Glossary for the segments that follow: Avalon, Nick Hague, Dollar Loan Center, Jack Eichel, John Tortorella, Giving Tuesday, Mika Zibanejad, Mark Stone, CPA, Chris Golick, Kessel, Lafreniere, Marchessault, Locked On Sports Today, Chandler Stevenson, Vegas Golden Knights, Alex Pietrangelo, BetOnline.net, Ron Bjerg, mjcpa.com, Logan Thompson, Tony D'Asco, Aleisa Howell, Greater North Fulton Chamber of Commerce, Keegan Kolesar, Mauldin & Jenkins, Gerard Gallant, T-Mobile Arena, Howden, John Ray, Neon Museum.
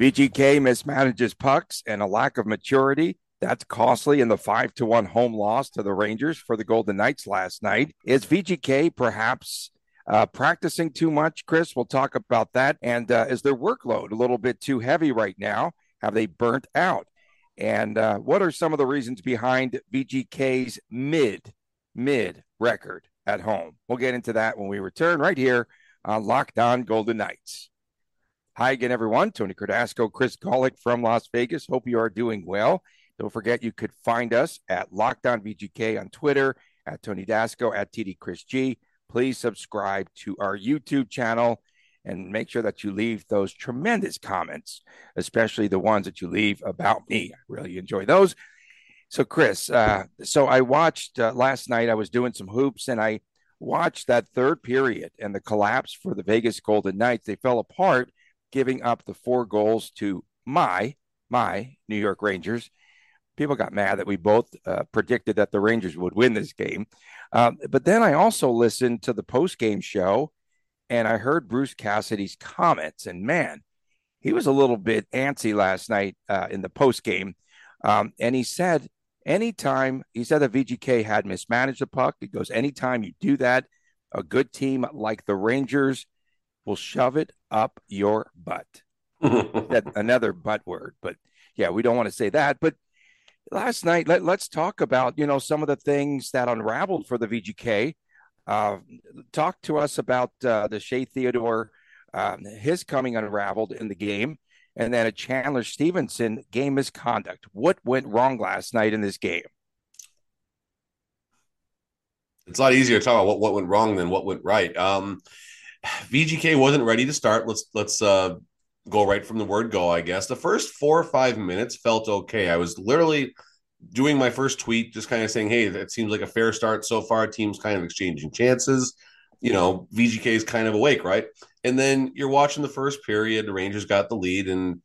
VGK mismanages pucks and a lack of maturity. That's costly in the 5-1 home loss to the Rangers for the Golden Knights last night. Is VGK perhaps practicing too much, Chris? We'll talk about that. And is their workload a little bit too heavy right now? Have they burnt out? And what are some of the reasons behind VGK's mid record at home? We'll get into that when we return right here on Locked On Golden Knights. Hi again, everyone. Tony D'Asco, Chris Golick from Las Vegas. Hope you are doing well. Don't forget, you could find us at Locked On VGK on Twitter, at Tony D'Asco, at TD Chris G. Please subscribe to our YouTube channel and make sure that you leave those tremendous comments, especially the ones that you leave about me. I really enjoy those. So, Chris, I watched last night, I was doing some hoops, and I watched that third period and the collapse for the Vegas Golden Knights. They fell apart, giving up the 4 goals to my New York Rangers. People got mad that we both predicted that the Rangers would win this game. But then I also listened to the post-game show, and I heard Bruce Cassidy's comments. And, man, he was a little bit antsy last night in the post-game. And he said that VGK had mismanaged the puck. He goes, anytime you do that, a good team like the Rangers will shove it up your butt. That another butt word, but yeah, we don't want to say that. But last night, let's talk about, some of the things that unraveled for the VGK. Talk to us about the Shea Theodore, his coming unraveled in the game, and then a Chandler Stevenson game misconduct. What went wrong last night in this game? It's a lot easier to talk about what went wrong than what went right. VGK wasn't ready to start. Let's go right from the word go, I guess. The first 4 or 5 minutes felt okay. I was literally doing my first tweet, just kind of saying, hey, that seems like a fair start so far. Teams kind of exchanging chances. VGK is kind of awake, right? And then you're watching the first period. The Rangers got the lead, and,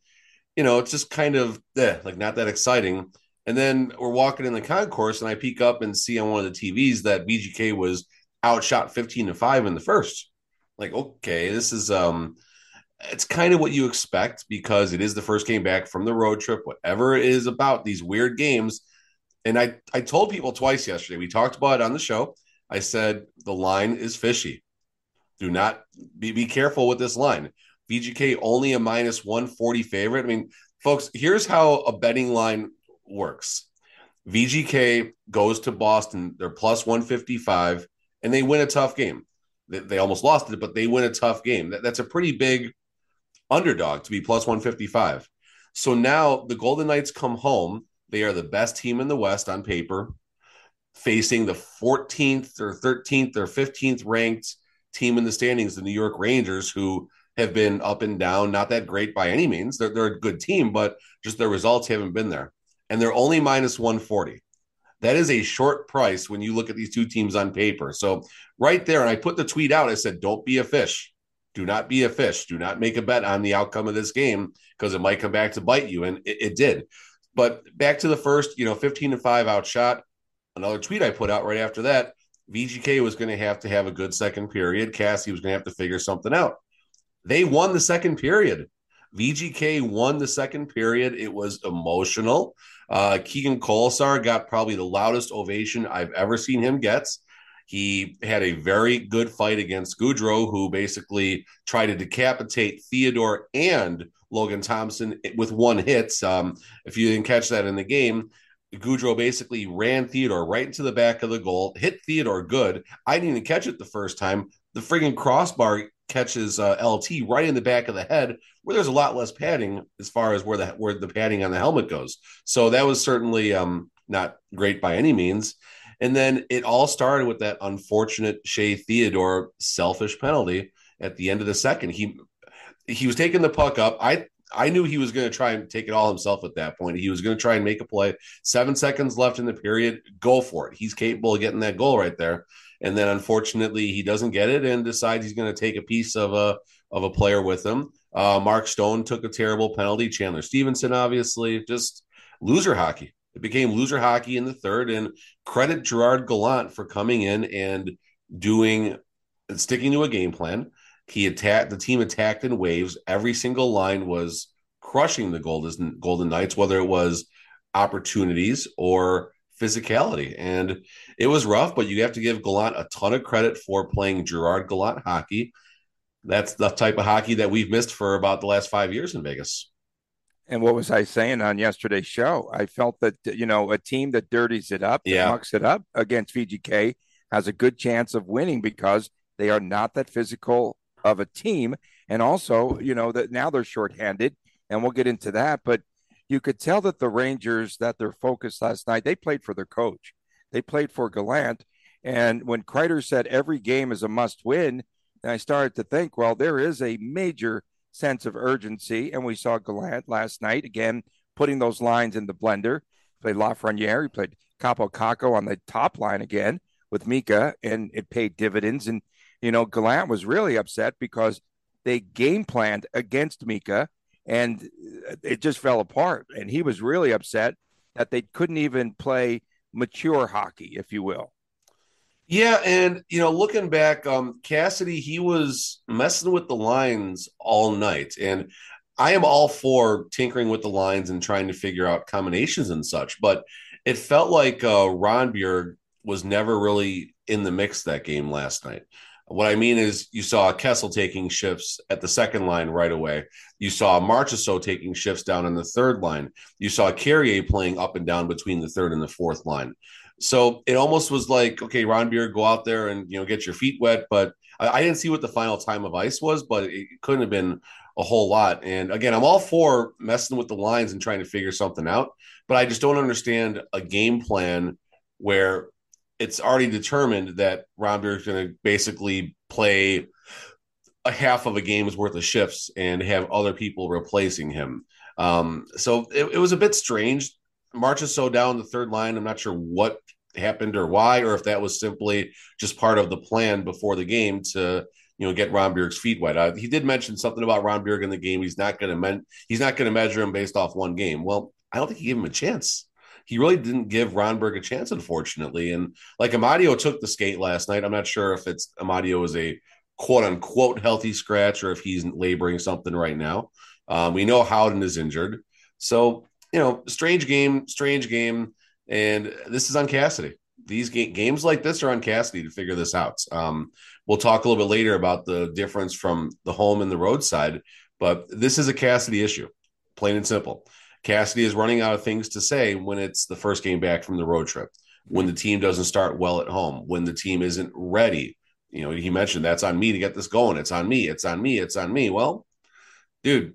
it's just kind of not that exciting. And then we're walking in the concourse, and I peek up and see on one of the TVs that VGK was outshot 15-5 in the first. Like, okay, this is it's kind of what you expect because it is the first game back from the road trip, whatever it is about these weird games. And I told people twice yesterday, we talked about it on the show. I said, the line is fishy. Do not be careful with this line. VGK only a -140 favorite. I mean, folks, here's how a betting line works. VGK goes to Boston. They're +155 and they win a tough game. They almost lost it, but they win a tough game. That's a pretty big underdog to be +155. So now the Golden Knights come home. They are the best team in the West on paper, facing the 14th or 13th or 15th ranked team in the standings, the New York Rangers, who have been up and down, not that great by any means. They're a good team, but just their results haven't been there. And they're only -140. That is a short price when you look at these two teams on paper. So right there, and I put the tweet out, I said, don't be a fish. Do not be a fish. Do not make a bet on the outcome of this game because it might come back to bite you. And it did. But back to the first, 15-5 outshot. Another tweet I put out right after that, VGK was going to have a good second period. Cassie was going to have to figure something out. They won the second period. VGK won the second period. It was emotional. Keegan Kolesar got probably the loudest ovation I've ever seen him get. He had a very good fight against Goudreau, who basically tried to decapitate Theodore and Logan Thompson with one hit. If you didn't catch that in the game, Goudreau basically ran Theodore right into the back of the goal, hit Theodore good. I didn't even catch it the first time. The friggin' crossbar catches LT right in the back of the head, where there's a lot less padding as far as where the padding on the helmet goes. So that was certainly not great by any means. And then it all started with that unfortunate Shea Theodore selfish penalty at the end of the second. He was taking the puck up. I I knew he was going to try and take it all himself at that point. He was going to try and make a play. 7 seconds left in the period. Go for it. He's capable of getting that goal right there. And then, unfortunately, he doesn't get it and decides he's going to take a piece of a player with him. Mark Stone took a terrible penalty. Chandler Stevenson, obviously, just loser hockey. It became loser hockey in the third. And credit Gerard Gallant for coming in and doing and sticking to a game plan. He attacked, the team attacked in waves. Every single line was crushing the Golden Knights, whether it was opportunities or physicality. And it was rough, but you have to give Gallant a ton of credit for playing Gerard Gallant hockey. That's the type of hockey that we've missed for about the last 5 years in Vegas. And what was I saying on yesterday's show? I felt that, you know, a team that dirties it up, that mucks it up against VGK has a good chance of winning because they are not that physical of a team. And also, you know, that now they're shorthanded, and we'll get into that. But you could tell that the Rangers, that their focus last night, they played for their coach. They played for Gallant. And when Kreider said every game is a must win, I started to think, well, there is a major sense of urgency. And we saw Gallant last night, again, putting those lines in the blender. He played Lafreniere. He played Kakko on the top line again with Mika, and it paid dividends. And you know, Gallant was really upset because they game planned against Mika and it just fell apart. And he was really upset that they couldn't even play mature hockey, if you will. Yeah. And, you know, looking back, Cassidy, he was messing with the lines all night. And I am all for tinkering with the lines and trying to figure out combinations and such. But it felt like Ron Bjerg was never really in the mix that game last night. What I mean is you saw Kessel taking shifts at the second line right away. You saw Marchessault taking shifts down on the third line. You saw Carrier playing up and down between the third and the fourth line. So it almost was like, okay, Ron Bjerg, go out there and, you know, get your feet wet. But I didn't see what the final time of ice was, but it couldn't have been a whole lot. And again, I'm all for messing with the lines and trying to figure something out, but I just don't understand a game plan where it's already determined that Ron Bjerg is going to basically play a half of a game's worth of shifts and have other people replacing him. So it was a bit strange. Marchessault down the third line. I'm not sure what happened or why, or if that was simply just part of the plan before the game to, you know, get Ron Bjerg's feet wet. He did mention something about Ron Bjerg in the game. He's not going to measure him based off one game. Well, I don't think he gave him a chance. He really didn't give Ronberg a chance, unfortunately. And like Amadio took the skate last night. I'm not sure if it's Amadio is a quote unquote healthy scratch or if he's laboring something right now. We know Howden is injured. So, you know, strange game. And this is on Cassidy. These games like this are on Cassidy to figure this out. We'll talk a little bit later about the difference from the home and the roadside, but this is a Cassidy issue, plain and simple. Cassidy is running out of things to say when it's the first game back from the road trip, when the team doesn't start well at home, when the team isn't ready. You know, he mentioned that's on me to get this going. It's on me. It's on me. It's on me. Well, dude,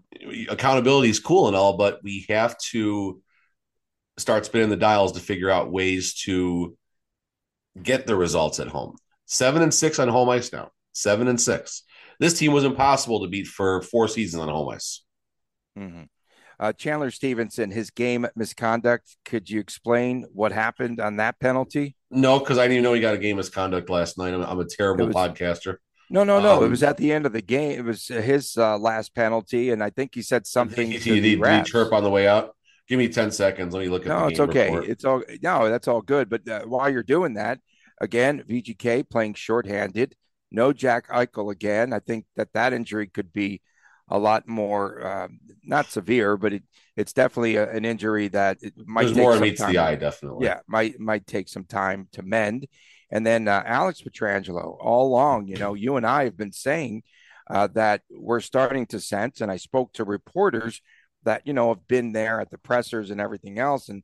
accountability is cool and all, but we have to start spinning the dials to figure out ways to get the results at home. 7-6 on home ice now. 7-6. This team was impossible to beat for 4 seasons on home ice. Mm-hmm. Chandler Stevenson, his game misconduct. Could you explain what happened on that penalty? No, because I didn't even know he got a game misconduct last night. I'm a terrible podcaster. No. It was at the end of the game. It was his last penalty, and I think he said something. Did he chirp on the way out? Give me 10 seconds. Let me look at the game report. It's okay. No, that's all good. But while you're doing that, again, VGK playing shorthanded. No Jack Eichel again. I think that injury could be a lot more, not severe, but it's definitely an injury that it might take more meets the eye, definitely. Yeah, might take some time to mend. And then Alex Pietrangelo, all along, you know, you and I have been saying that we're starting to sense, and I spoke to reporters that, you know, have been there at the pressers and everything else, and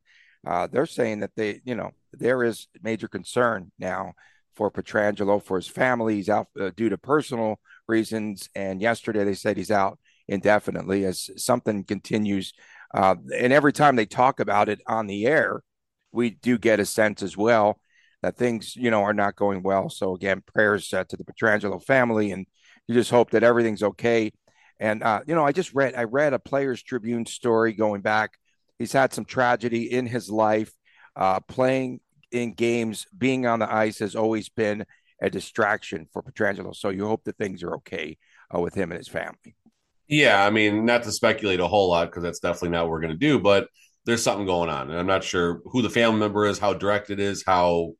they're saying that they, you know, there is major concern now for Pietrangelo, for his family. He's out due to personal reasons, and yesterday they said he's out indefinitely as something continues. And every time they talk about it on the air, we do get a sense as well that things, you know, are not going well. So again, prayers to the Pietrangelo family, and you just hope that everything's okay And, I just read a Players Tribune story going back. He's had some tragedy in his life. Playing in games, being on the ice has always been a distraction for Pietrangelo. So you hope that things are okay with him and his family. Yeah, I mean, not to speculate a whole lot because that's definitely not what we're going to do, but there's something going on. And I'm not sure who the family member is, how direct it is, how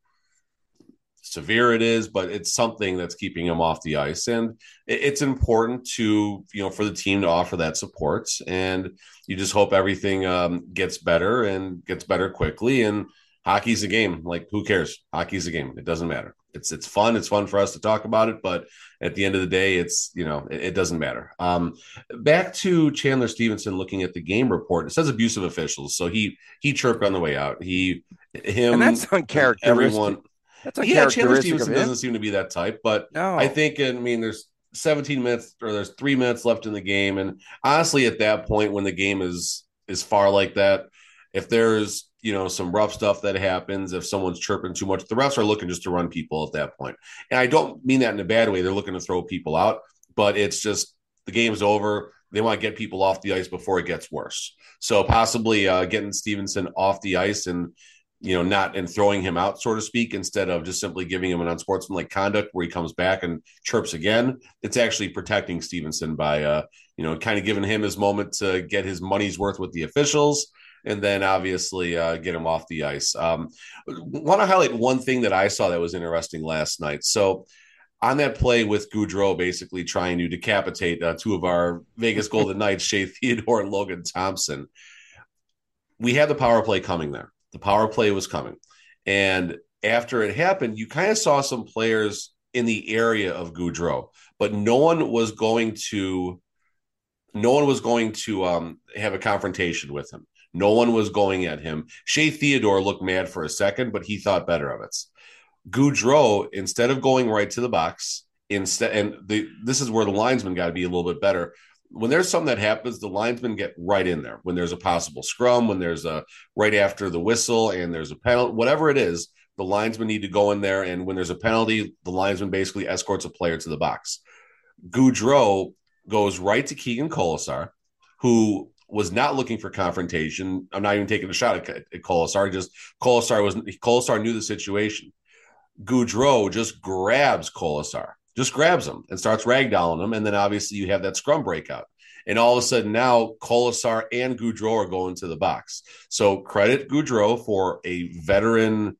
severe it is, but it's something that's keeping him off the ice. And it's important to, for the team to offer that support. And you just hope everything gets better and gets better quickly. And hockey's a game. Like, who cares? Hockey's a game. It doesn't matter. It's fun. It's fun for us to talk about it. But at the end of the day, it's, it doesn't matter. Back to Chandler Stevenson looking at the game report. It says abusive officials. So he chirped on the way out. And that's uncharacteristic. Everyone. Yeah, Chandler Stevenson doesn't seem to be that type, but no. I think, there's 17 minutes or there's 3 minutes left in the game. And honestly, at that point, when the game is far like that, if there's, some rough stuff that happens, if someone's chirping too much, the refs are looking just to run people at that point. And I don't mean that in a bad way. They're looking to throw people out, but it's just the game's over. They want to get people off the ice before it gets worse. So possibly getting Stevenson off the ice and, not and throwing him out, so to speak, instead of just simply giving him an unsportsmanlike conduct where he comes back and chirps again. It's actually protecting Stevenson by, kind of giving him his moment to get his money's worth with the officials and then obviously get him off the ice. Want to highlight one thing that I saw that was interesting last night. So on that play with Goudreau basically trying to decapitate two of our Vegas Golden Knights, Shea Theodore and Logan Thompson, we had the power play coming there. The power play was coming. And after it happened, you kind of saw some players in the area of Goudreau, but no one was going to have a confrontation with him. No one was going at him. Shea Theodore looked mad for a second, but he thought better of it. Goudreau, instead of going right to the box, this is where the linesman got to be a little bit better. When there's something that happens, the linesmen get right in there. When there's a possible scrum, when there's a right after the whistle and there's a penalty, whatever it is, the linesmen need to go in there. And when there's a penalty, the linesman basically escorts a player to the box. Goudreau goes right to Keegan Kolesar, who was not looking for confrontation. I'm not even taking a shot at Kolesar. Just Kolesar knew the situation. Goudreau just grabs Kolesar. Just grabs him and starts ragdolling him. And then obviously you have that scrum breakout. And all of a sudden now Kolesar and Goudreau are going to the box. So credit Goudreau for a veteran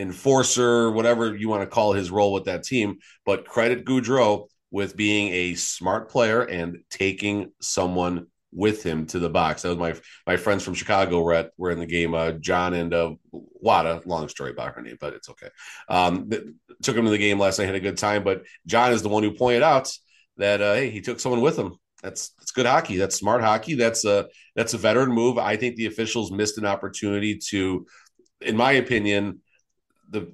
enforcer, whatever you want to call his role with that team. But credit Goudreau with being a smart player and taking someone with him to the box. That was my friends from Chicago were in the game, John and Wada. Long story about her name, but it's okay. Took him to the game last night, had a good time, but John is the one who pointed out that hey, he took someone with him. That's good hockey. That's smart hockey. That's a veteran move. I think the officials missed an opportunity to, in my opinion, the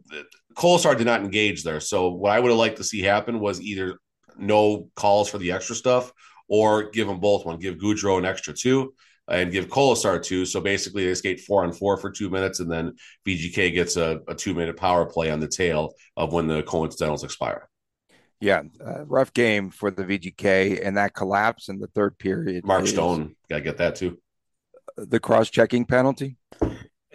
Kolesar did not engage there. So what I would have liked to see happen was either no calls for the extra stuff or give them both one. Give Goudreau an extra two and give Kolesar two. So basically they skate 4-on-4 for 2 minutes, and then VGK gets a 2-minute power play on the tail of when the coincidentals expire. Yeah, rough game for the VGK, and that collapse in the third period. Mark Stone, got to get that too. The cross-checking penalty?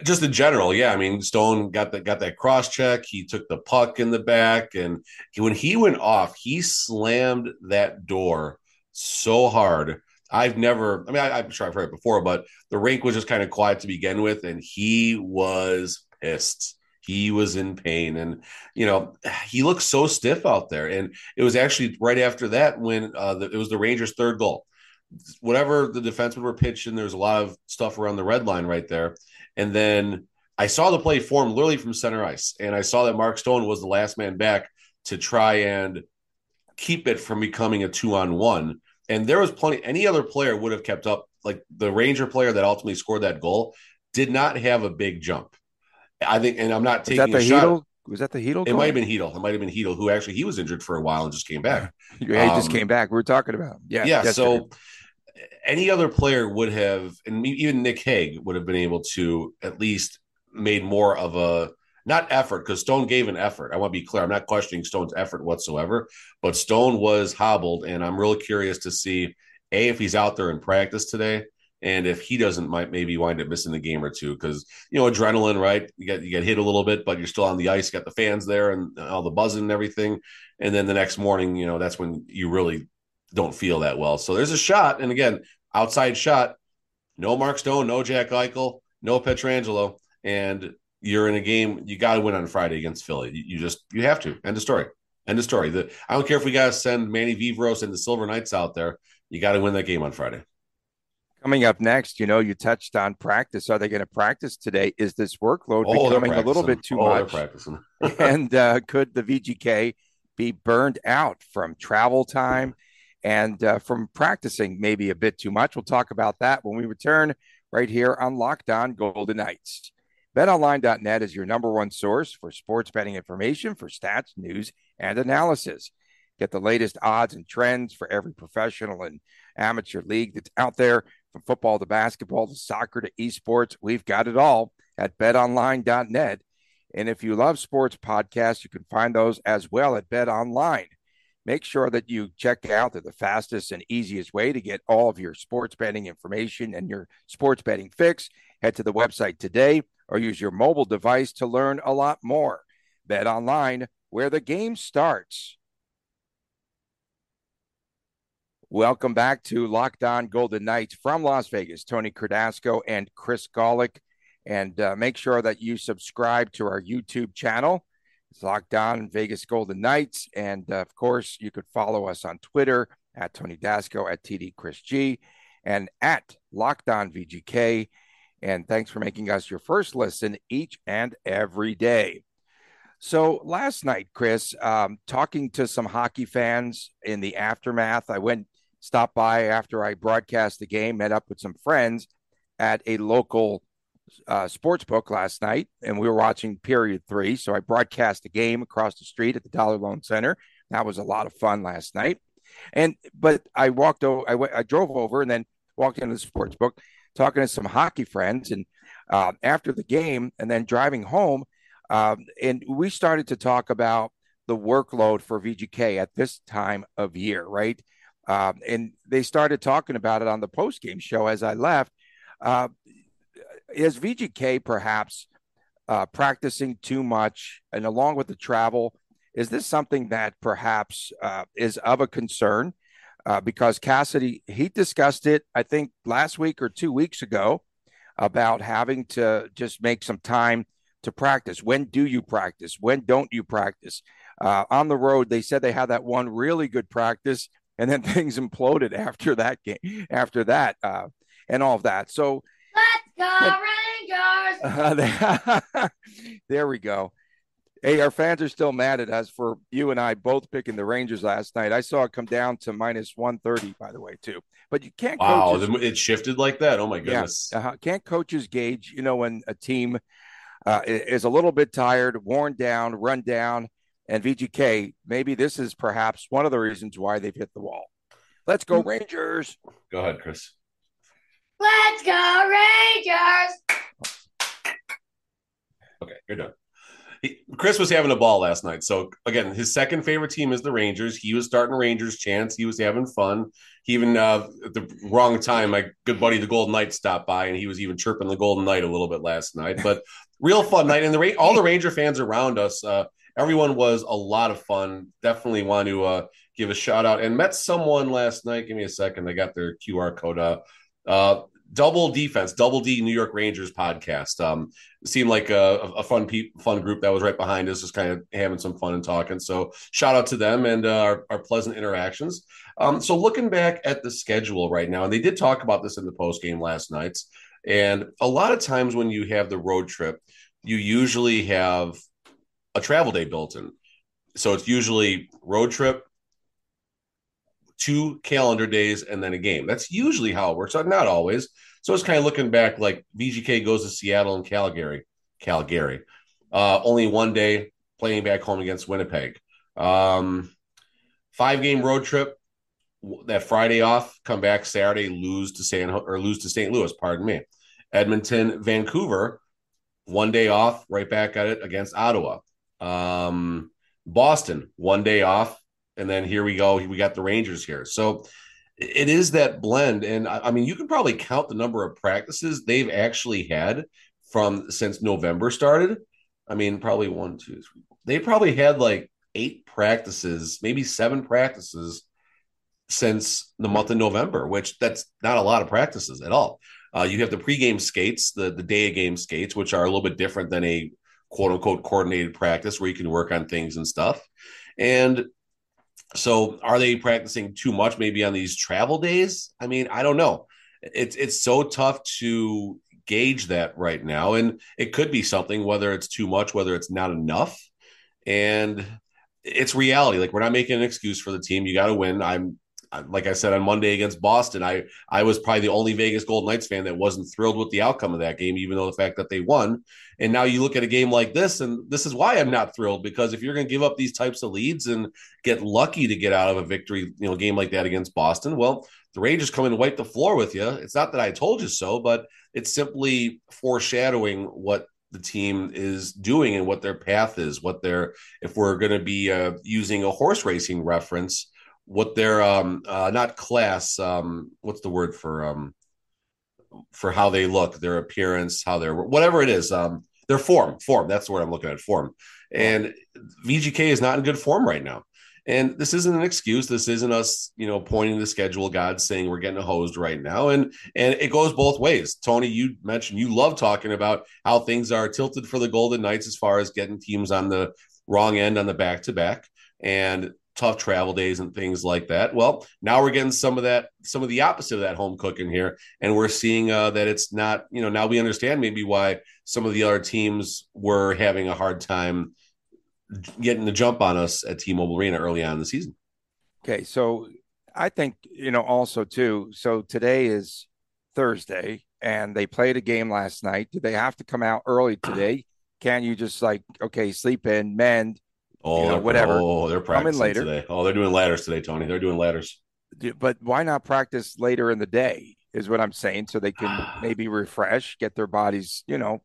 Just in general, yeah. I mean, Stone got that cross-check. He took the puck in the back, and when he went off, he slammed that door so hard. I'm sure I've heard it before, but the rink was just kind of quiet to begin with, and he was pissed. He was in pain, and he looked so stiff out there. And it was actually right after that when it was the Rangers' third goal. Whatever the defensemen were pitching, there was a lot of stuff around the red line right there. And then I saw the play form literally from center ice, and I saw that Mark Stone was the last man back to try and keep it from becoming a 2-on-1. And there was plenty, any other player would have kept up. Like the Ranger player that ultimately scored that goal did not have a big jump, I think. And I'm not taking a shot. Was that the Heedle? It might have been Heedle. It might have been Heedle, who actually, he was injured for a while and just came back. Yeah, he just came back. We were talking about him. Yeah. Yesterday. So any other player would have, and even Nick Hague would have been able to at least made more of a, not effort, because Stone gave an effort. I want to be clear. I'm not questioning Stone's effort whatsoever, but Stone was hobbled, and I'm real curious to see A, if he's out there in practice today, and if he doesn't, might maybe wind up missing the game or two because, you know, adrenaline, right? You get hit a little bit, but you're still on the ice, got the fans there and all the buzzing and everything. And then the next morning, you know, that's when you really don't feel that well. So there's a shot. And again, outside shot, no Mark Stone, no Jack Eichel, no Pietrangelo. And you're in a game, you got to win on Friday against Philly. You have to. End of story. End of story. I don't care if we got to send Manny Viveros and the Silver Knights out there. You got to win that game on Friday. Coming up next, you know, you touched on practice. Are they going to practice today? Is this workload becoming a little bit too much? And could the VGK be burned out from travel time and from practicing maybe a bit too much? We'll talk about that when we return right here on Locked On Golden Knights. BetOnline.net is your number one source for sports betting information, for stats, news, and analysis. Get the latest odds and trends for every professional and amateur league that's out there. From football to basketball to soccer to esports, we've got it all at betonline.net. And if you love sports podcasts, you can find those as well at BetOnline. Make sure that you check out the fastest and easiest way to get all of your sports betting information and your sports betting fix. Head to the website today or use your mobile device to learn a lot more. BetOnline, where the game starts. Welcome back to Locked On Golden Knights from Las Vegas. Tony D'Asco and Chris Golick. And make sure that you subscribe to our YouTube channel. It's Locked On Vegas Golden Knights. And, of course, you could follow us on Twitter at Tony D'Asco, at TD Chris G, and at Locked On VGK. And thanks for making us your first listen each and every day. So last night, Chris, talking to some hockey fans in the aftermath, I stopped by after I broadcast the game, met up with some friends at a local sports book last night, and we were watching period three. So I broadcast the game across the street at the Dollar Loan Center. That was a lot of fun last night. But I walked over, I drove over and then walked into the sports book, talking to some hockey friends and after the game and then driving home. And we started to talk about the workload for VGK at this time of year, right? And they started talking about it on the post-game show as I left. Is VGK perhaps practicing too much? And along with the travel, is this something that perhaps is of a concern? Because Cassidy, he discussed it, I think, last week or 2 weeks ago about having to just make some time to practice. When do you practice? When don't you practice? On the road, they said they had that one really good practice. And then things imploded after that game, and all of that. So let's go Rangers! There we go. Hey, our fans are still mad at us for you and I both picking the Rangers last night. I saw it come down to -130, by the way, too. But you can't. Wow, it shifted like that. Oh my goodness! Yeah. Can't coaches gauge? You know, when a team is a little bit tired, worn down, run down. And VGK, maybe this is perhaps one of the reasons why they've hit the wall. Let's go Rangers. Go ahead, Chris. Let's go Rangers. Okay, you're done. Chris was having a ball last night. So, again, his second favorite team is the Rangers. He was starting Rangers chants. He was having fun. He even, at the wrong time, my good buddy, the Golden Knight, stopped by, and he was even chirping the Golden Knight a little bit last night. But real fun night. And all the Ranger fans around us, everyone was a lot of fun. Definitely want to give a shout out. And met someone last night. Give me a second. I got their QR code. Double Defense, Double D New York Rangers podcast. Seemed like a fun group that was right behind us, just kind of having some fun and talking. So shout out to them and our pleasant interactions. So looking back at the schedule right now, and they did talk about this in the post game last night. And a lot of times when you have the road trip, you usually have a travel day built in. So it's usually road trip, 2 calendar days, and then a game. That's usually how it works out. Not always. So it's kind of looking back like VGK goes to Seattle and Calgary. Only 1 day playing back home against Winnipeg. 5-game road trip, that Friday off, come back Saturday, lose to St. Louis, Edmonton, Vancouver, 1 day off, right back at it against Ottawa. Boston, 1 day off, and then here we go. We got the Rangers here. So it is that blend. And I mean, you can probably count the number of practices they've actually had from since November started. I mean, probably 1, 2, 3. They probably had like 8 practices, maybe 7 practices since the month of November, which that's not a lot of practices at all. You have the pregame skates, the day of game skates, which are a little bit different than a quote unquote coordinated practice where you can work on things and stuff. And so are they practicing too much maybe on these travel days? I mean, I don't know. It's so tough to gauge that right now. And it could be something, whether it's too much, whether it's not enough. And it's reality. Like, we're not making an excuse for the team. You got to win. Like I said, on Monday against Boston, I was probably the only Vegas Golden Knights fan that wasn't thrilled with the outcome of that game, even though the fact that they won. And now you look at a game like this, and this is why I'm not thrilled, because if you're going to give up these types of leads and get lucky to get out of a victory, you know, game like that against Boston, well, the Rangers come in and wipe the floor with you. It's not that I told you so, but it's simply foreshadowing what the team is doing and what their path is, what their, if we're going to be using a horse racing reference, what their not class, what's the word for how they look, their appearance, how they're, whatever it is, their form, that's the word I'm looking at, form. And VGK is not in good form right now. And this isn't an excuse. This isn't us, you know, pointing the schedule God saying we're getting hosed right now. And it goes both ways. Tony, you mentioned you love talking about how things are tilted for the Golden Knights as far as getting teams on the wrong end on the back-to-back and tough travel days and things like that. Well, now we're getting some of that, some of the opposite of that home cooking here. And we're seeing that it's not, you know, now we understand maybe why some of the other teams were having a hard time getting the jump on us at T-Mobile Arena early on in the season. Okay. So I think, you know, also too, so today is Thursday and they played a game last night. Do they have to come out early today? Can you just like, okay, sleep in, mend, oh, you know, whatever. Oh, they're practicing later today. Oh, they're doing ladders today, Tony. They're doing ladders. But why not practice later in the day is what I'm saying. So they can maybe refresh, get their bodies, you know,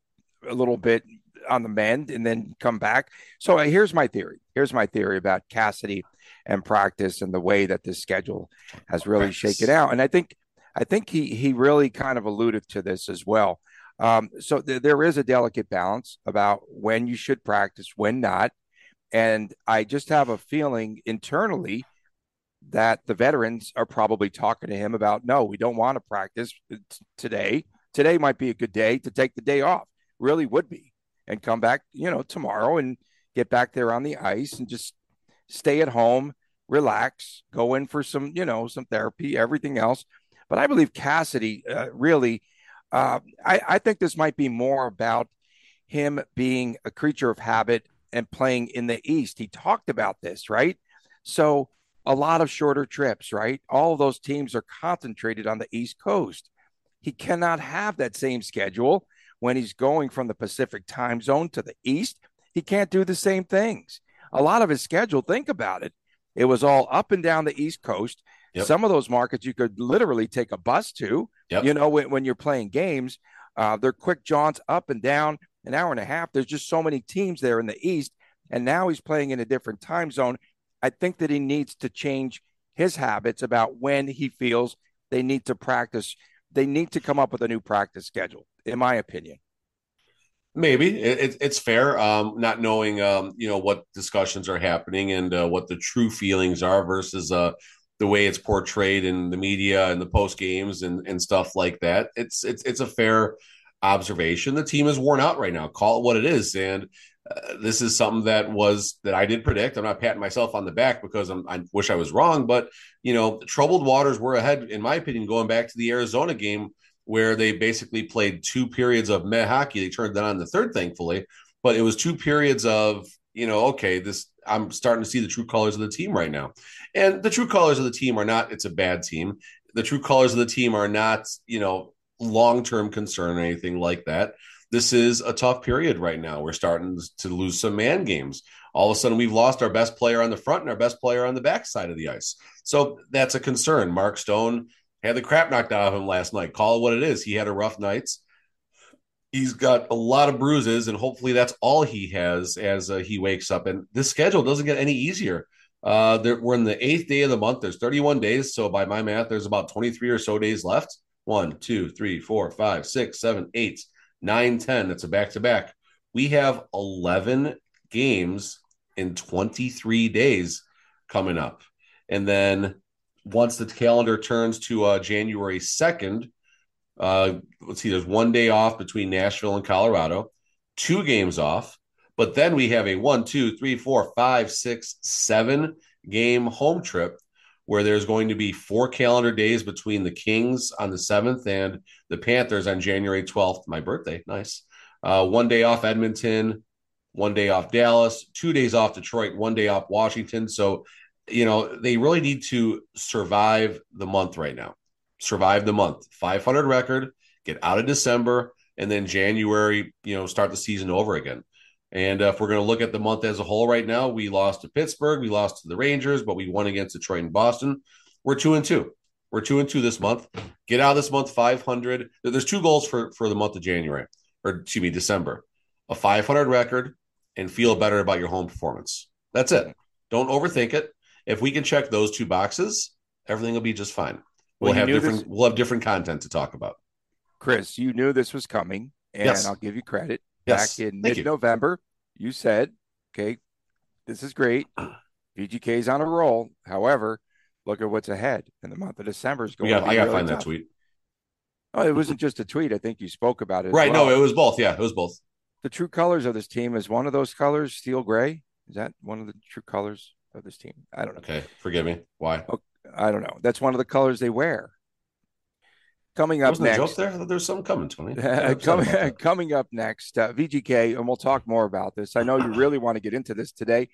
a little bit on the mend and then come back. So here's my theory. Here's my theory about Cassidy and practice and the way that this schedule has really shaken out. And I think he really kind of alluded to this as well. So there is a delicate balance about when you should practice, when not. And I just have a feeling internally that the veterans are probably talking to him about, no, we don't want to practice today. Today might be a good day to take the day off. Really would be. And come back, you know, tomorrow and get back there on the ice and just stay at home, relax, go in for some, you know, some therapy, everything else. But I believe Cassidy I think this might be more about him being a creature of habit and playing in the East. He talked about this, right? So a lot of shorter trips, right? All of those teams are concentrated on the East Coast. He cannot have that same schedule when he's going from the Pacific time zone to the East. He can't do the same things. A lot of his schedule, think about it. It was all up and down the East Coast. Yep. Some of those markets you could literally take a bus to, yep. You know, when you're playing games, they're quick jaunts up and down. An hour and a half. There's just so many teams there in the East. And now he's playing in a different time zone. I think that he needs to change his habits about when he feels they need to practice. They need to come up with a new practice schedule, in my opinion. Maybe it's fair. Not knowing, you know, what discussions are happening and what the true feelings are versus the way it's portrayed in the media and the post games and stuff like that. It's a fair observation. The team is worn out right now. Call it what it is. And this is something that I did predict. I'm not patting myself on the back because I wish I was wrong, but you know, troubled waters were ahead, in my opinion, going back to the Arizona game where they basically played 2 periods of meh hockey. They turned that on the third, thankfully, but it was 2 periods of, you know, okay, this, I'm starting to see the true colors of the team right now. And the true colors of the team are not, it's a bad team. The true colors of the team are not, you know, long-term concern or anything like that. This is a tough period right now. We're starting to lose some man games. All of a sudden, we've lost our best player on the front and our best player on the backside of the ice. So that's a concern. Mark Stone had the crap knocked out of him last night. Call it what it is. He had a rough night. He's got a lot of bruises, and hopefully that's all he has as he wakes up. And this schedule doesn't get any easier We're in the eighth day of the month. There's 31 days. So by my math, there's about 23 or so days left. 1, 2, 3, 4, 5, 6, 7, 8, 9, 10. That's a back-to-back. We have 11 games in 23 days coming up. And then once the calendar turns to January 2nd, let's see, there's one day off between Nashville and Colorado, 2 games off. But then we have a 1, 2, 3, 4, 5, 6, 7 game home trip where there's going to be 4 calendar days between the Kings on the 7th and the Panthers on January 12th, my birthday. Nice. 1 day off Edmonton, 1 day off Dallas, 2 days off Detroit, 1 day off Washington. So, you know, they really need to survive the month right now. Survive the month. 500 record, get out of December, and then January, you know, start the season over again. And if we're going to look at the month as a whole right now, we lost to Pittsburgh, we lost to the Rangers, but we won against Detroit and Boston. We're 2-2. We're 2-2 this month. Get out of this month 500. There's 2 goals for the month of January, or excuse me, December. A 500 record and feel better about your home performance. That's it. Don't overthink it. If we can check those 2 boxes, everything will be just fine. We'll have different content to talk about. Chris, you knew this was coming, and yes, I'll give you credit. Yes. Back in mid-November, you said, okay, this is great. VGK's on a roll. However, look at what's ahead in the month of December. I got to find that tweet. Oh, it wasn't just a tweet. I think you spoke about it. Right. Well. No, it was both. Yeah, it was both. The true colors of this team, is one of those colors steel gray? Is that one of the true colors of this team? I don't know. Okay. Forgive me. Why? Okay, I don't know. That's one of the colors they wear. Coming up next, joke there? There's something coming, Tony. Coming up next, VGK, and we'll talk more about this. I know you really want to get into this today.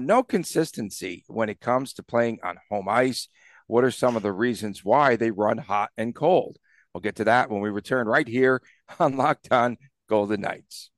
No consistency when it comes to playing on home ice. What are some of the reasons why they run hot and cold? We'll get to that when we return right here on Locked On Golden Knights.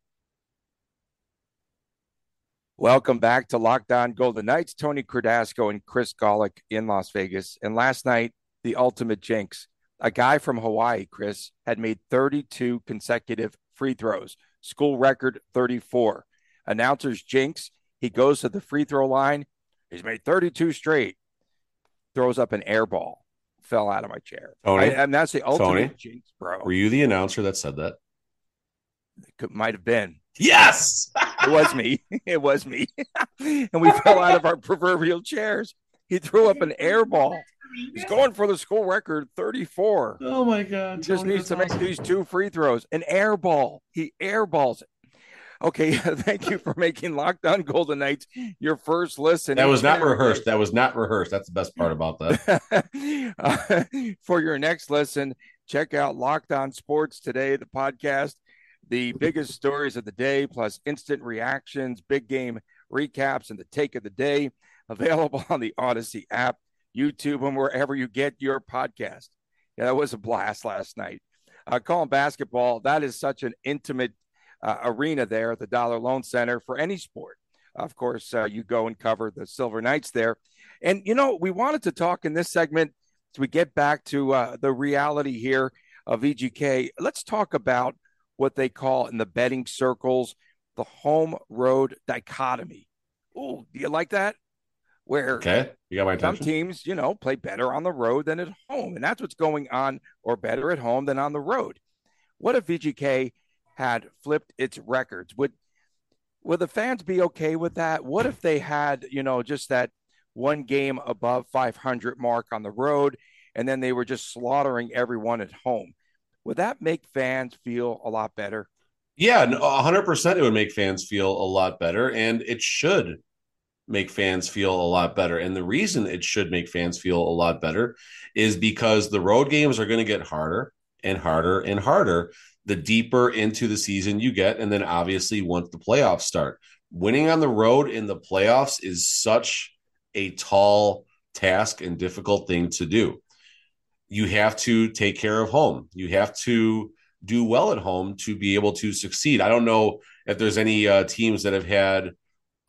Welcome back to Locked On Golden Knights. Tony D'Asco and Chris Golick in Las Vegas. And last night, the ultimate jinx. A guy from Hawaii, Chris, had made 32 consecutive free throws, school record 34. Announcers jinx, he goes to the free throw line. He's made 32 straight, throws up an air ball, fell out of my chair. Tony, and that's the ultimate jinx, bro. Were you the announcer that said that? It might have been. Yes! It was me. It was me. And we fell out of our proverbial chairs. He threw up an air ball. He's going for the school record, 34. Oh, my God. He just needs to make these 2 free throws. An air ball. He air balls it. Okay, thank you for making Locked On Golden Knights your first listen. That was not rehearsed. That was not rehearsed. That's the best part about that. For your next listen, check out Locked On Sports Today, the podcast. The biggest stories of the day, plus instant reactions, big game recaps, and the take of the day. Available on the Odyssey app, YouTube, and wherever you get your podcast. Yeah, that was a blast last night. Calling basketball, that is such an intimate arena there at the Dollar Loan Center for any sport. Of course, you go and cover the Silver Knights there. And, you know, we wanted to talk in this segment as we get back to the reality here of VGK. Let's talk about what they call in the betting circles the home-road dichotomy. Oh, do you like that? Where you got my attention. Some teams, you know, play better on the road than at home. And that's what's going on, or better at home than on the road. What if VGK had flipped its records? Would the fans be okay with that? What if they had, you know, just that one game above 500 mark on the road, and then they were just slaughtering everyone at home? Would that make fans feel a lot better? Yeah, 100% it would make fans feel a lot better, and it should make fans feel a lot better. And the reason it should make fans feel a lot better is because the road games are going to get harder and harder and harder the deeper into the season you get. And then obviously once the playoffs start, winning on the road in the playoffs is such a tall task and difficult thing to do. You have to take care of home. You have to do well at home to be able to succeed. I don't know if there's any teams that have had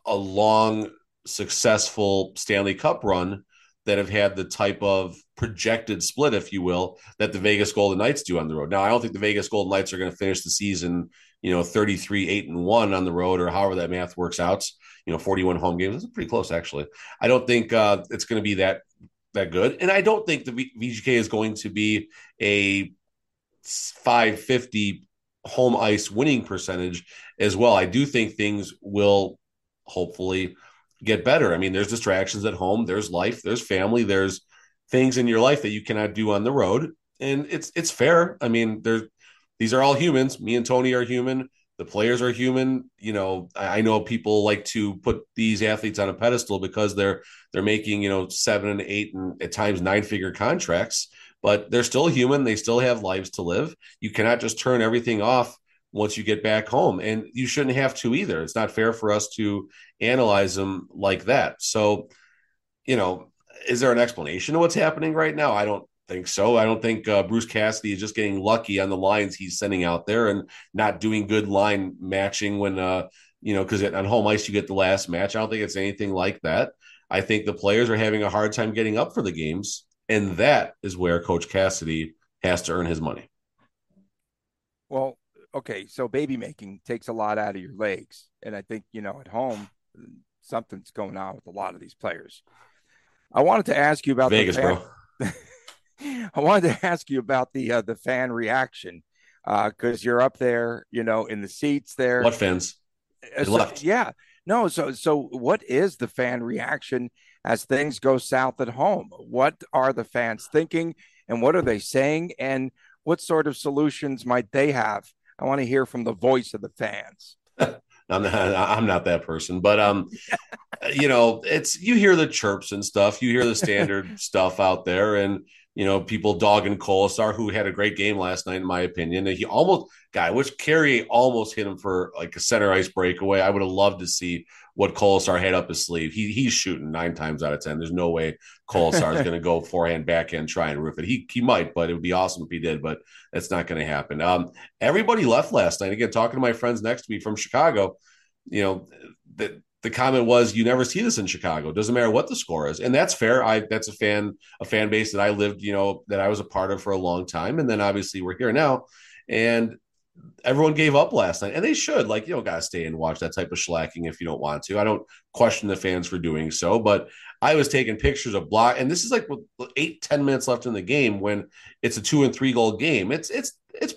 a long successful Stanley Cup run that have had the type of projected split, if you will, that the Vegas Golden Knights do on the road. Now, I don't think the Vegas Golden Knights are going to finish the season you know, 33-8-1 on the road, or however that math works out, you know, 41 home games. That's pretty close, actually. I don't think it's going to be that good. And I don't think the VGK is going to be a 550 home ice winning percentage as well. I do think things will hopefully get better. I mean, there's distractions at home. There's life, there's family, there's things in your life that you cannot do on the road. And it's fair. I mean, these are all humans. Me and Tony are human. The players are human. You know, I know people like to put these athletes on a pedestal because they're making, you know, 7 and 8 and at times 9-figure contracts, but they're still human. They still have lives to live. You cannot just turn everything off once you get back home, and you shouldn't have to either. It's not fair for us to analyze them like that. So, you know, is there an explanation of what's happening right now? I don't think so. I don't think Bruce Cassidy is just getting lucky on the lines he's sending out there and not doing good line matching when, you know, because on home ice, you get the last match. I don't think it's anything like that. I think the players are having a hard time getting up for the games, and that is where Coach Cassidy has to earn his money. Well, okay, so baby making takes a lot out of your legs. And I think, you know, at home, something's going on with a lot of these players. I wanted to ask you about Vegas, bro. I wanted to ask you about the fan reaction, because you're up there, you know, in the seats there. What fans? Yeah. No, so what is the fan reaction as things go south at home? What are the fans thinking, and what are they saying, and what sort of solutions might they have? I want to hear from the voice of the fans. I'm not that person, but you know, you hear the chirps and stuff, you hear the standard stuff out there, and you know, people dogging Kolesar, who had a great game last night, in my opinion. And Carrier almost hit him for like a center ice breakaway. I would have loved to see what Kolesar had up his sleeve. He's shooting 9 times out of 10. There's no way Kolesar is going to go forehand, backhand, try and roof it. He might, but it would be awesome if he did. But that's not going to happen. Everybody left last night. Again, talking to my friends next to me from Chicago, you know, the comment was, you never see this in Chicago. Doesn't matter what the score is. And that's fair. That's a fan base that I lived, you know, that I was a part of for a long time. And then obviously we're here now, and everyone gave up last night, and they should. Like, you don't got to stay and watch that type of shellacking if you don't want to. I don't question the fans for doing so, but I was taking pictures of block. And this is like 8-10 minutes left in the game when it's a 2- and 3-goal game. It's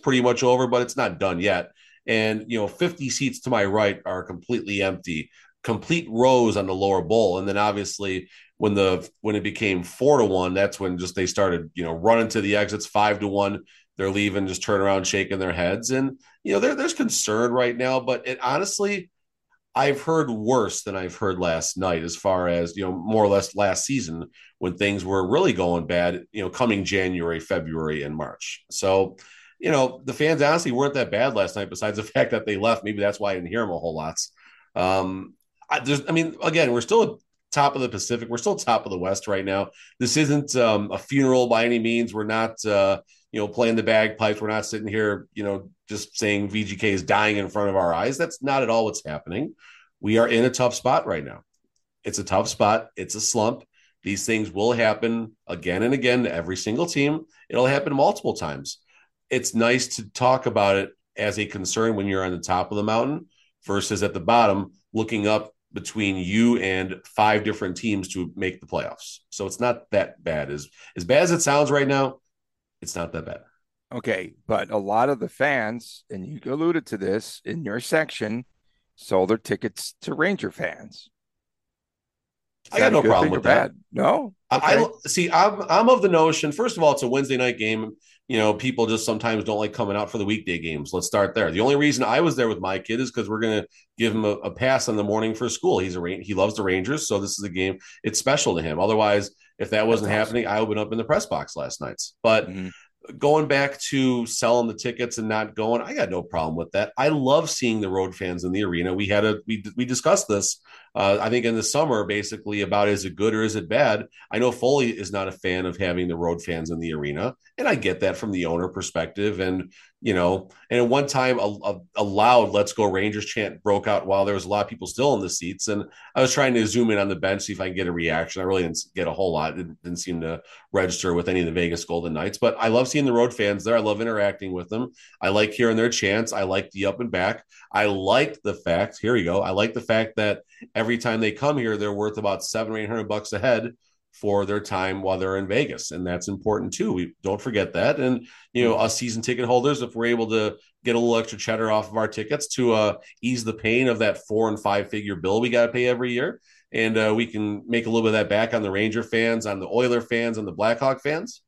pretty much over, but it's not done yet. And, you know, 50 seats to my right are completely empty. Complete rows on the lower bowl. And then obviously when it became 4-1, that's when just they started, you know, running to the exits. 5-1, they're leaving, just turn around, shaking their heads. And, you know, there's concern right now, but it honestly, I've heard worse than I've heard last night, as far as, you know, more or less last season when things were really going bad, you know, coming January, February, and March. So, you know, the fans honestly weren't that bad last night, besides the fact that they left. Maybe that's why I didn't hear them a whole lot. I mean, again, we're still top of the Pacific. We're still top of the West right now. This isn't a funeral by any means. We're not, you know, playing the bagpipes. We're not sitting here, you know, just saying VGK is dying in front of our eyes. That's not at all what's happening. We are in a tough spot right now. It's a tough spot. It's a slump. These things will happen again and again to every single team. It'll happen multiple times. It's nice to talk about it as a concern when you're on the top of the mountain versus at the bottom, looking up between you and 5 different teams to make the playoffs. So it's not that bad. As bad as it sounds right now, it's not that bad. Okay, but a lot of the fans, and you alluded to this in your section, sold their tickets to Ranger fans. I got no problem with that. No? Okay. I'm of the notion, first of all, it's a Wednesday night game. You know, people just sometimes don't like coming out for the weekday games. Let's start there. The only reason I was there with my kid is because we're going to give him a pass in the morning for school. He loves the Rangers, so this is a game. It's special to him. Otherwise, if that wasn't happening, I would have been up in the press box last night. But going back to selling the tickets and not going, I got no problem with that. I love seeing the road fans in the arena. We discussed this I think in the summer, basically about is it good or is it bad? I know Foley is not a fan of having the road fans in the arena, and I get that from the owner perspective. And, you know, and at one time a loud "Let's Go Rangers" chant broke out while there was a lot of people still in the seats. And I was trying to zoom in on the bench, see if I can get a reaction. I really didn't get a whole lot. It didn't seem to register with any of the Vegas Golden Knights, but I love seeing the road fans there. I love interacting with them. I like hearing their chants. I like the up and back. I like the fact, here we go. I like the fact that every time they come here, they're worth about $700 or $800 a head for their time while they're in Vegas. And that's important too. We don't forget that. And, you know, us season ticket holders, if we're able to get a little extra cheddar off of our tickets to ease the pain of that 4- and 5-figure bill we got to pay every year. And we can make a little bit of that back on the Ranger fans, on the Oiler fans, on the Blackhawk fans.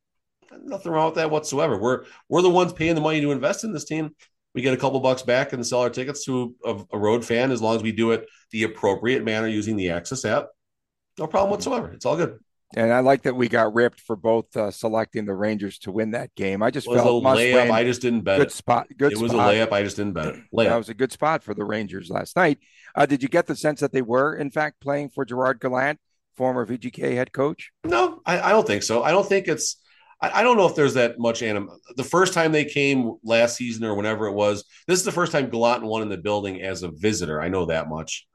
Nothing wrong with that whatsoever. We're the ones paying the money to invest in this team. We get a couple bucks back and sell our tickets to a road fan as long as we do it the appropriate manner using the Access app. No problem whatsoever. It's all good. And I like that we got ripped for both selecting the Rangers to win that game. I just felt a layup. I just didn't bet it. Good spot. It was a layup. I just didn't bet it. That was a good spot for the Rangers last night. Did you get the sense that they were, in fact, playing for Gerard Gallant, former VGK head coach? No, I don't think so. I don't think it's. I don't know if there's that much anim. The first time they came last season or whenever it was, this is the first time Gallant won in the building as a visitor. I know that much.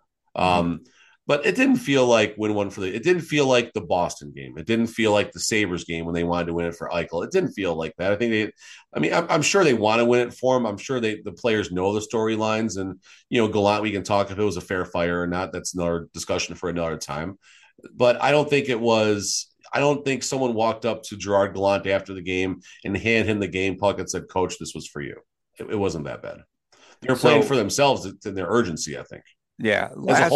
But it didn't feel like win one for the, it didn't feel like the Boston game. It didn't feel like the Sabres game when they wanted to win it for Eichel. It didn't feel like that. I think I'm sure they want to win it for him. I'm sure the players know the storylines, and, you know, Gallant, we can talk if it was a fair fire or not. That's another discussion for another time, but I don't think it was, I don't think someone walked up to Gerard Gallant after the game and handed him the game puck and said, "Coach, this was for you." It wasn't that bad. They're playing for themselves in their urgency, I think. Yeah. As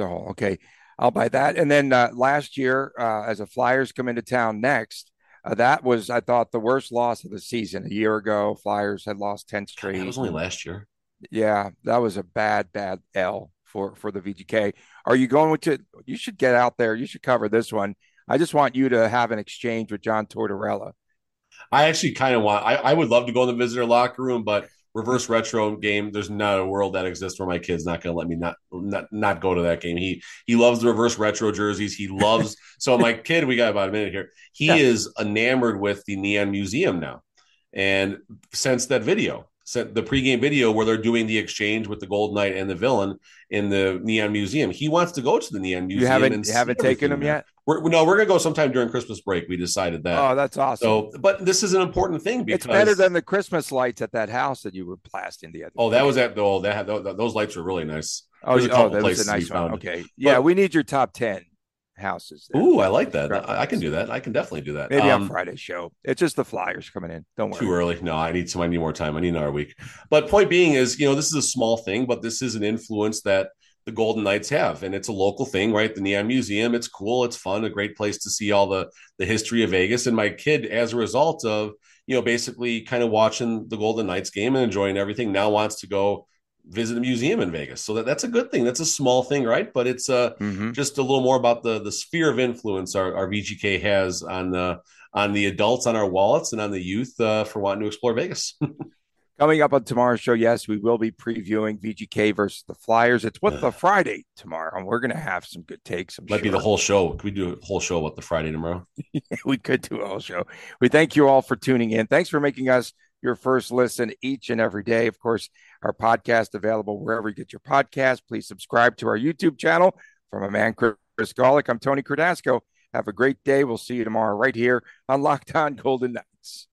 a whole. Okay. I'll buy that. And then last year, as the Flyers come into town next, that was, I thought, the worst loss of the season. A year ago, Flyers had lost 10 straight. That was only last year. Yeah. That was a bad, bad L for the VGK. Are you going to, you should get out there. You should cover this one. I just want you to have an exchange with John Tortorella. I actually kind of want, I would love to go in the visitor locker room, but reverse retro game, there's not a world that exists where my kid's not going to let me not go to that game. He loves the reverse retro jerseys. He loves – so my kid, we got about a minute here. He is enamored with the Neon Museum now. And since that video, the pregame video where they're doing the exchange with the Gold Knight and the villain in the Neon Museum, he wants to go to the Neon Museum. You haven't taken him yet? We're going to go sometime during Christmas break. We decided that. Oh, that's awesome. So, but this is an important thing because it's better than the Christmas lights at that house that you were blasting the other day. Those lights were really nice. That was a nice one. Okay. Yeah, we need your top 10 houses. Ooh, I like that. I can do that. I can definitely do that. Maybe on Friday's show. It's just the Flyers coming in. Don't worry. Too early. No, I need more time. I need another week. But point being is, you know, this is a small thing, but this is an influence that the Golden Knights have, and it's a local thing, right? The Neon Museum, it's cool, it's fun, a great place to see all the history of Vegas. And my kid, as a result of, you know, basically kind of watching the Golden Knights game and enjoying everything, now wants to go visit a museum in Vegas. So that's a good thing. That's a small thing, right? But it's just a little more about the sphere of influence our VGK has on the adults, on our wallets, and on the youth for wanting to explore Vegas. Coming up on tomorrow's show, yes, we will be previewing VGK versus the Flyers. It's What the Friday tomorrow, and we're going to have some good takes. Might be the whole show. Could we do a whole show about the Friday tomorrow? We could do a whole show. We thank you all for tuning in. Thanks for making us your first listen each and every day. Of course, our podcast available wherever you get your podcast. Please subscribe to our YouTube channel. From a man, Chris Golick, I'm Tony D'Asco. Have a great day. We'll see you tomorrow right here on Locked On Golden Knights.